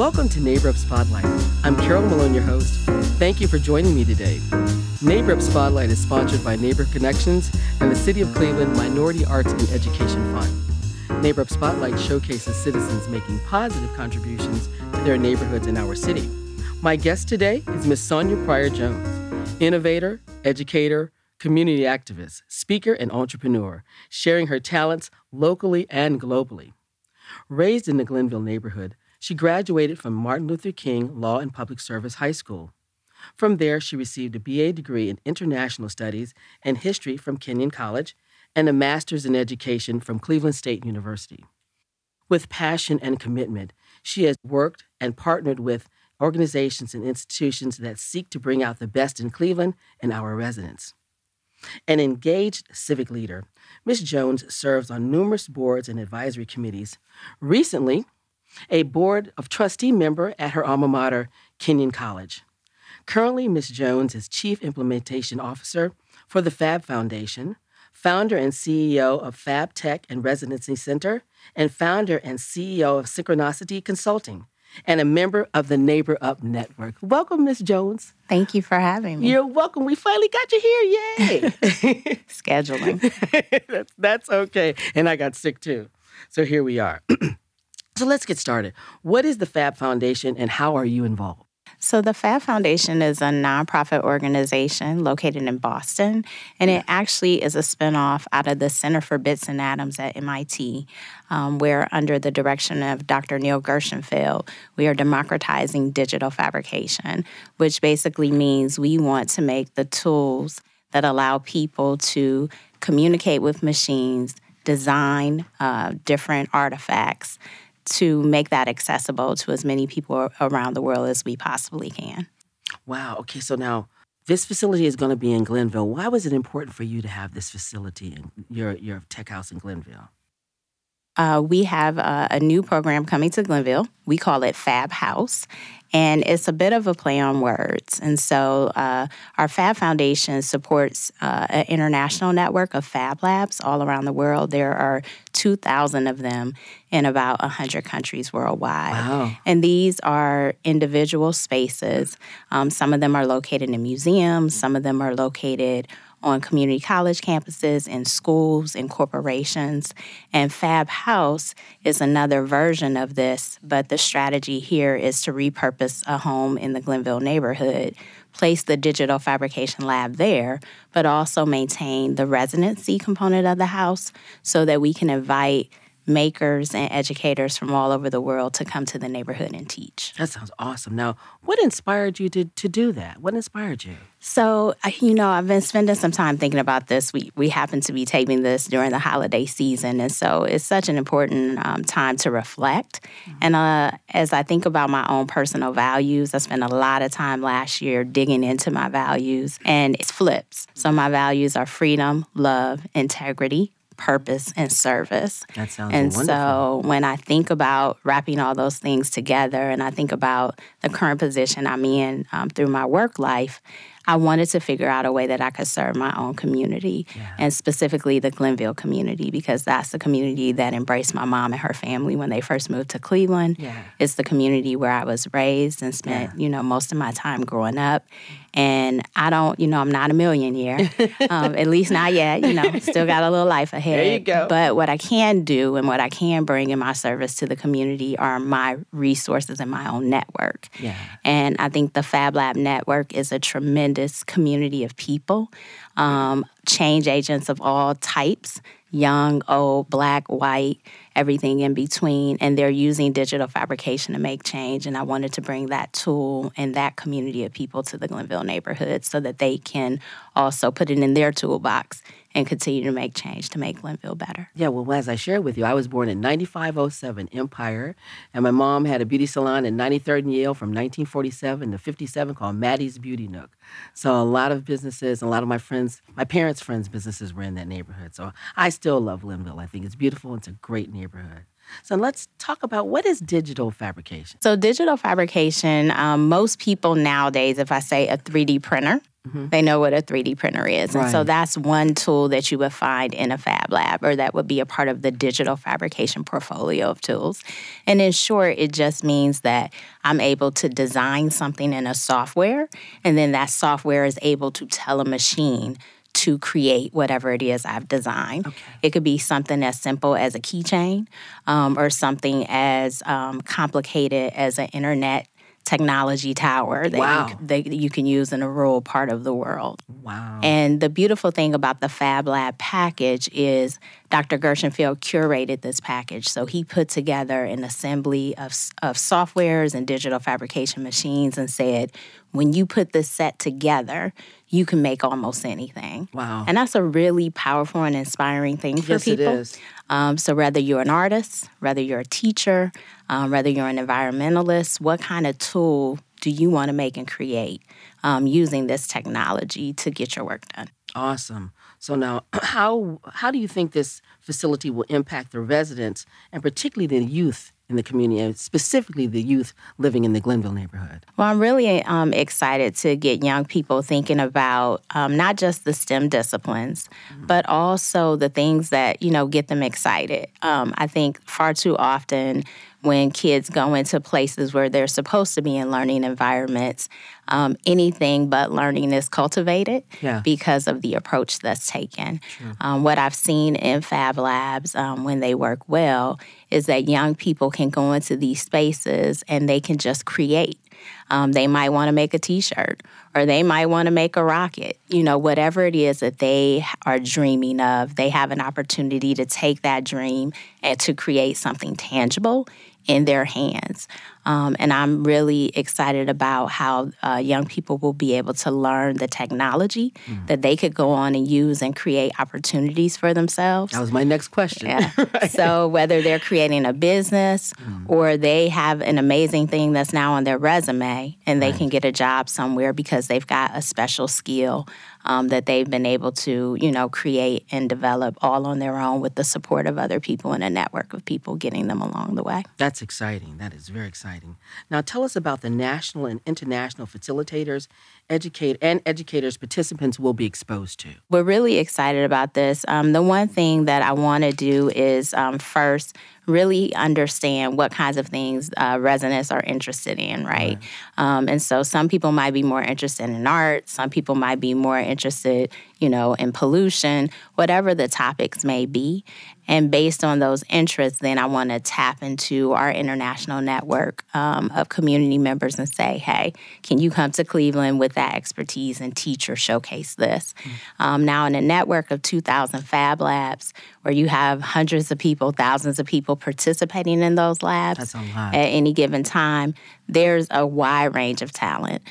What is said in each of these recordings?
Welcome to Neighbor Up Spotlight. I'm Carol Malone, your host. Thank you for joining me today. Neighbor Up Spotlight is sponsored by Neighborhood Connections and the City of Cleveland Minority Arts and Education Fund. Neighbor Up Spotlight showcases citizens making positive contributions to their neighborhoods in our city. My guest today is Ms. Sonia Pryor Jones, innovator, educator, community activist, speaker, and entrepreneur, sharing her talents locally and globally. Raised in the Glenville neighborhood, she graduated from Martin Luther King Law and Public Service High School. From there, she received a BA degree in International Studies and History from Kenyon College and a Master's in Education from Cleveland State University. With passion and commitment, she has worked and partnered with organizations and institutions that seek to bring out the best in Cleveland and our residents. An engaged civic leader, Ms. Jones serves on numerous boards and advisory committees. Recently, a board of trustee member at her alma mater, Kenyon College. Currently, Ms. Jones is Chief Implementation Officer for the Fab Foundation, founder and CEO of Fab Tech and Residency Center, and founder and CEO of Synchronosity Consulting, and a member of the Neighbor Up Network. Welcome, Ms. Jones. Thank you for having me. You're welcome. We finally got you here. Yay! Scheduling. That's okay. And I got sick, too. So here we are. So let's get started. What is the Fab Foundation and how are you involved? So the Fab Foundation is a nonprofit organization located in Boston, and it actually is a spinoff out of the Center for Bits and Atoms at MIT. We're under the direction of Dr. Neil Gershenfeld. We are democratizing digital fabrication, which basically means we want to make the tools that allow people to communicate with machines, design different artifacts, to make that accessible to as many people around the world as we possibly can. Wow. Okay, so now this facility is going to be in Glenville. Why was it important for you to have this facility in your tech house in Glenville? We have a new program coming to Glenville. We call it Fab House, and it's a bit of a play on words. And so our Fab Foundation supports an international network of Fab Labs all around the world. There are 2,000 of them in about 100 countries worldwide. Wow. And these are individual spaces. Some of them are located in museums. Some of them are located on community college campuses, in schools, in corporations. And Fab House is another version of this, but the strategy here is to repurpose a home in the Glenville neighborhood, place the digital fabrication lab there, but also maintain the residency component of the house so that we can invite makers and educators from all over the world to come to the neighborhood and teach. That sounds awesome. Now, what inspired you to do that? What inspired you? So, you know, I've been spending some time thinking about this. We happen to be taping this during the holiday season, and so it's such an important time to reflect. Mm-hmm. And as I think about my own personal values, I spent a lot of time last year digging into my values, and it flips. Mm-hmm. So my values are freedom, love, integrity, purpose, and service. That sounds wonderful. And so when I think about wrapping all those things together and I think about the current position I'm in through my work life, I wanted to figure out a way that I could serve my own community, and specifically the Glenville community, because that's the community that embraced my mom and her family when they first moved to Cleveland. Yeah. It's the community where I was raised and spent, you know, most of my time growing up. And I don't, you know, I'm not a millionaire, at least not yet, you know, still got a little life ahead. There you go. But what I can do and what I can bring in my service to the community are my resources and my own network. Yeah. And I think the Fab Lab Network is a tremendous community of people, change agents of all types, young, old, black, white, everything in between, and they're using digital fabrication to make change. And I wanted to bring that tool and that community of people to the Glenville neighborhood so that they can also put it in their toolbox and continue to make change to make Glenville better. Yeah, well, as I shared with you, I was born in 9507 Empire, and my mom had a beauty salon in 93rd and Yale from 1947 to 57 called Maddie's Beauty Nook. So a lot of businesses, a lot of my friends, my parents' friends' businesses were in that neighborhood. So I still love Glenville. I think it's beautiful. It's a great neighborhood. So let's talk about what is digital fabrication. So digital fabrication, most people nowadays, if I say a 3D printer, Mm-hmm. They know what a 3D printer is. Right. And so that's one tool that you would find in a Fab Lab, or that would be a part of the digital fabrication portfolio of tools. And in short, it just means that I'm able to design something in a software, and then that software is able to tell a machine to create whatever it is I've designed. Okay. It could be something as simple as a keychain, or something as complicated as an internet technology tower that, wow, that you can use in a rural part of the world. Wow. And the beautiful thing about the Fab Lab package is Dr. Gershenfeld curated this package. So he put together an assembly of softwares and digital fabrication machines and said, when you put this set together, you can make almost anything. Wow. And that's a really powerful and inspiring thing for people. Yes, it is. So whether you're an artist, whether you're a teacher, whether you're an environmentalist, what kind of tool do you want to make and create using this technology to get your work done? Awesome. So now, how do you think this facility will impact the residents, and particularly the youth in the community, and specifically the youth living in the Glenville neighborhood? Well, I'm really excited to get young people thinking about not just the STEM disciplines, mm-hmm, but also the things that, you know, get them excited. I think far too often when kids go into places where they're supposed to be in learning environments, anything but learning is cultivated, yeah, because of the approach that's taken. Sure. What I've seen in Fab Labs when they work well is that young people can go into these spaces and they can just create. They might want to make a T-shirt, or they might want to make a rocket. You know, whatever it is that they are dreaming of, they have an opportunity to take that dream and to create something tangible in their hands. And I'm really excited about how young people will be able to learn the technology, mm, that they could go on and use and create opportunities for themselves. That was my next question. Yeah. Right. So whether they're creating a business, mm, or they have an amazing thing that's now on their resume and they, right, can get a job somewhere because they've got a special skill that they've been able to, you know, create and develop all on their own with the support of other people and a network of people getting them along the way. That's exciting. That is very exciting. Now, tell us about the national and international facilitators, educators participants will be exposed to. We're really excited about this. The one thing that I want to do is first really understand what kinds of things residents are interested in, right? And so some people might be more interested in art. Some people might be more interested, you know, in pollution, whatever the topics may be. And based on those interests, then I want to tap into our international network of community members and say, hey, can you come to Cleveland with that expertise and teach or showcase this? Mm-hmm. Now, in a network of 2,000 Fab Labs, where you have hundreds of people, thousands of people participating in those labs, that's a lot, at any given time, there's a wide range of talent.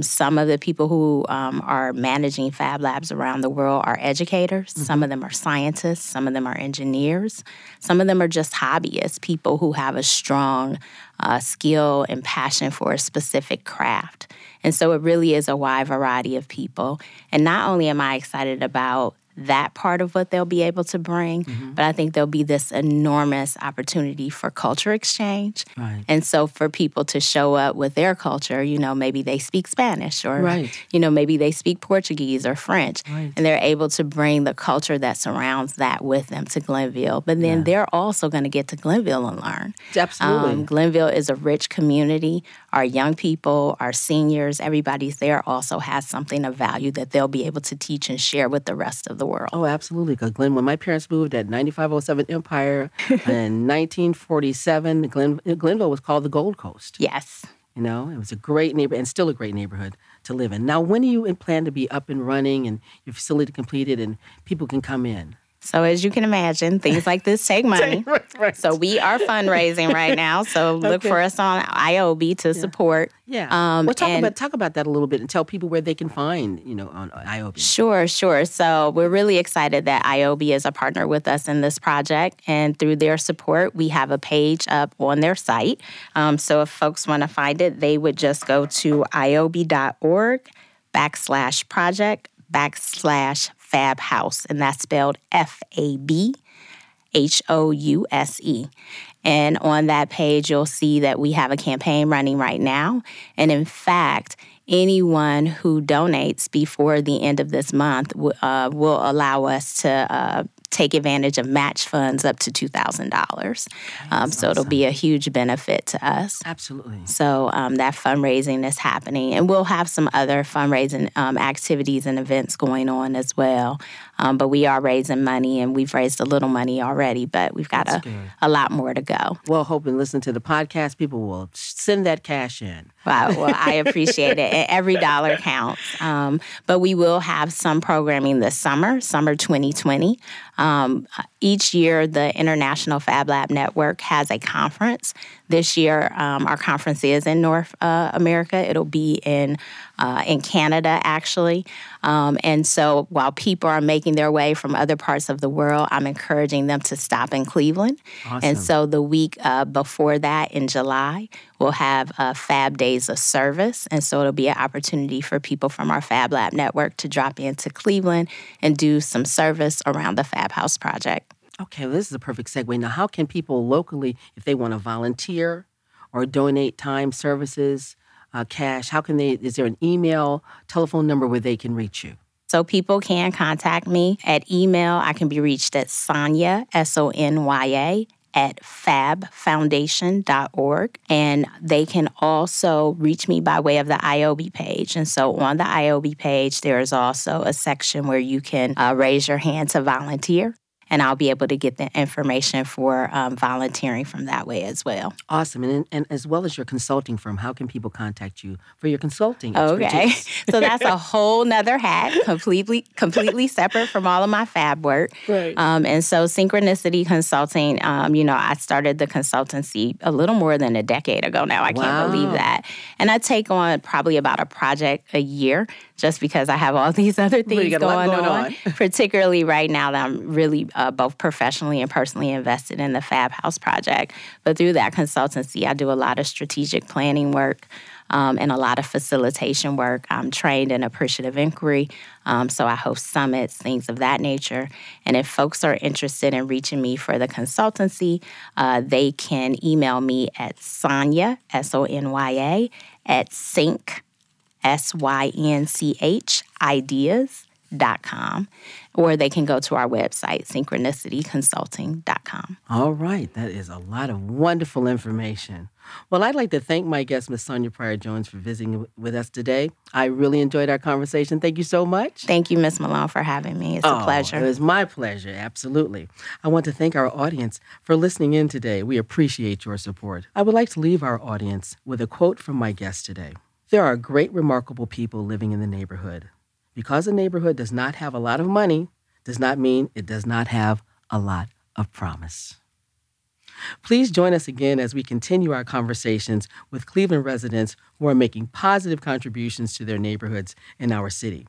Some of the people who are managing Fab Labs around the world are educators. Mm-hmm. Some of them are scientists. Some of them are engineers. Some of them are just hobbyists, people who have a strong skill and passion for a specific craft. And so it really is a wide variety of people. And not only am I excited about that part of what they'll be able to bring, mm-hmm, but I think there'll be this enormous opportunity for culture exchange. Right. And so for people to show up with their culture, you know, maybe they speak Spanish, or, right, you know, maybe they speak Portuguese or French, right, and they're able to bring the culture that surrounds that with them to Glenville. But then, yeah, they're also going to get to Glenville and learn. Absolutely. Glenville is a rich community. Our young people, our seniors, everybody's there also has something of value that they'll be able to teach and share with the rest of the world. Oh, absolutely. Because, Glenn, when my parents moved at 9507 Empire in 1947, Glenville was called the Gold Coast. Yes. You know, it was a great neighborhood, and still a great neighborhood to live in. Now, when do you plan to be up and running and your facility completed and people can come in? So as you can imagine, things like this take money. Right. So we are fundraising right now. So look for us on IOB to, yeah, support. Yeah. Well, talk about that a little bit and tell people where they can find, you know, on IOB. Sure. So we're really excited that IOB is a partner with us in this project. And through their support, we have a page up on their site. So if folks want to find it, they would just go to IOB.org/project/Fab House, and that's spelled FABHOUSE. And on that page, you'll see that we have a campaign running right now. And in fact, anyone who donates before the end of this month will allow us to take advantage of match funds up to $2,000. So it'll be a huge benefit to us. Absolutely. So that fundraising is happening. And we'll have some other fundraising activities and events going on as well. But we are raising money, and we've raised a little money already, but we've got a lot more to go. Well, hope and listen to the podcast. People will send that cash in. Wow. Well, I appreciate it. Every dollar counts. But we will have some programming this summer 2020. Each year, the International Fab Lab Network has a conference. This year, our conference is in North America. It'll be in Canada, actually. And so while people are making their way from other parts of the world, I'm encouraging them to stop in Cleveland. Awesome. And so the week before that, in July, we'll have Fab Days of Service. And so it'll be an opportunity for people from our Fab Lab Network to drop into Cleveland and do some service around the Fab House project. Okay, well, this is a perfect segue. Now, how can people locally, if they want to volunteer or donate time, services, cash, how can they, is there an email, telephone number where they can reach you? So people can contact me at email. I can be reached at Sonia, S-O-N-Y-A, at fabfoundation.org. And they can also reach me by way of the IOB page. And so on the IOB page, there is also a section where you can raise your hand to volunteer. And I'll be able to get the information for volunteering from that way as well. Awesome. And as well as your consulting firm, how can people contact you for your consulting expertise? Okay. So that's a whole nother hat, completely separate from all of my fab work. Right. And so Synchronosity Consulting, I started the consultancy a little more than a decade ago now. I can't believe that. And I take on probably about a project a year just because I have all these other things going on, particularly right now that I'm really both professionally and personally invested in the Fab House project. But through that consultancy, I do a lot of strategic planning work and a lot of facilitation work. I'm trained in appreciative inquiry, so I host summits, things of that nature. And if folks are interested in reaching me for the consultancy, they can email me at Sonia, S-O-N-Y-A, at sync, S-Y-N-C-H, ideas.com. Or they can go to our website, synchronicityconsulting.com. All right. That is a lot of wonderful information. Well, I'd like to thank my guest, Ms. Sonia Pryor Jones, for visiting with us today. I really enjoyed our conversation. Thank you so much. Thank you, Ms. Malone, for having me. It's a pleasure. It was my pleasure. Absolutely. I want to thank our audience for listening in today. We appreciate your support. I would like to leave our audience with a quote from my guest today. There are great, remarkable people living in the neighborhood. Because a neighborhood does not have a lot of money, does not mean it does not have a lot of promise. Please join us again as we continue our conversations with Cleveland residents who are making positive contributions to their neighborhoods in our city.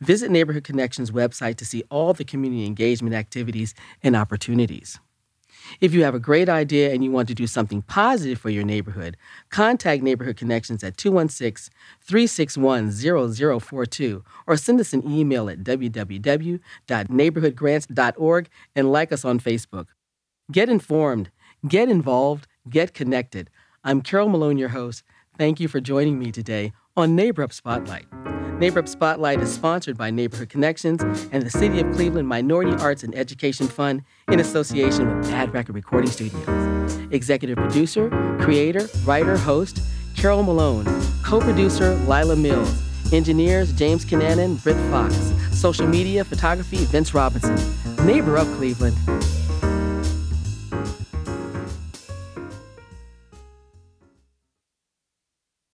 Visit Neighborhood Connections website to see all the community engagement activities and opportunities. If you have a great idea and you want to do something positive for your neighborhood, contact Neighborhood Connections at 216-361-0042 or send us an email at www.neighborhoodgrants.org and like us on Facebook. Get informed, get involved, get connected. I'm Carol Malone, your host. Thank you for joining me today on Neighbor Up Spotlight. Neighbor Up Spotlight is sponsored by Neighborhood Connections and the City of Cleveland Minority Arts and Education Fund in association with Bad Record Recording Studios. Executive producer, creator, writer, host, Carol Malone. Co-producer, Lila Mills. Engineers, James Kinnanen, Britt Fox. Social media, photography, Vince Robinson. Neighbor Up Cleveland.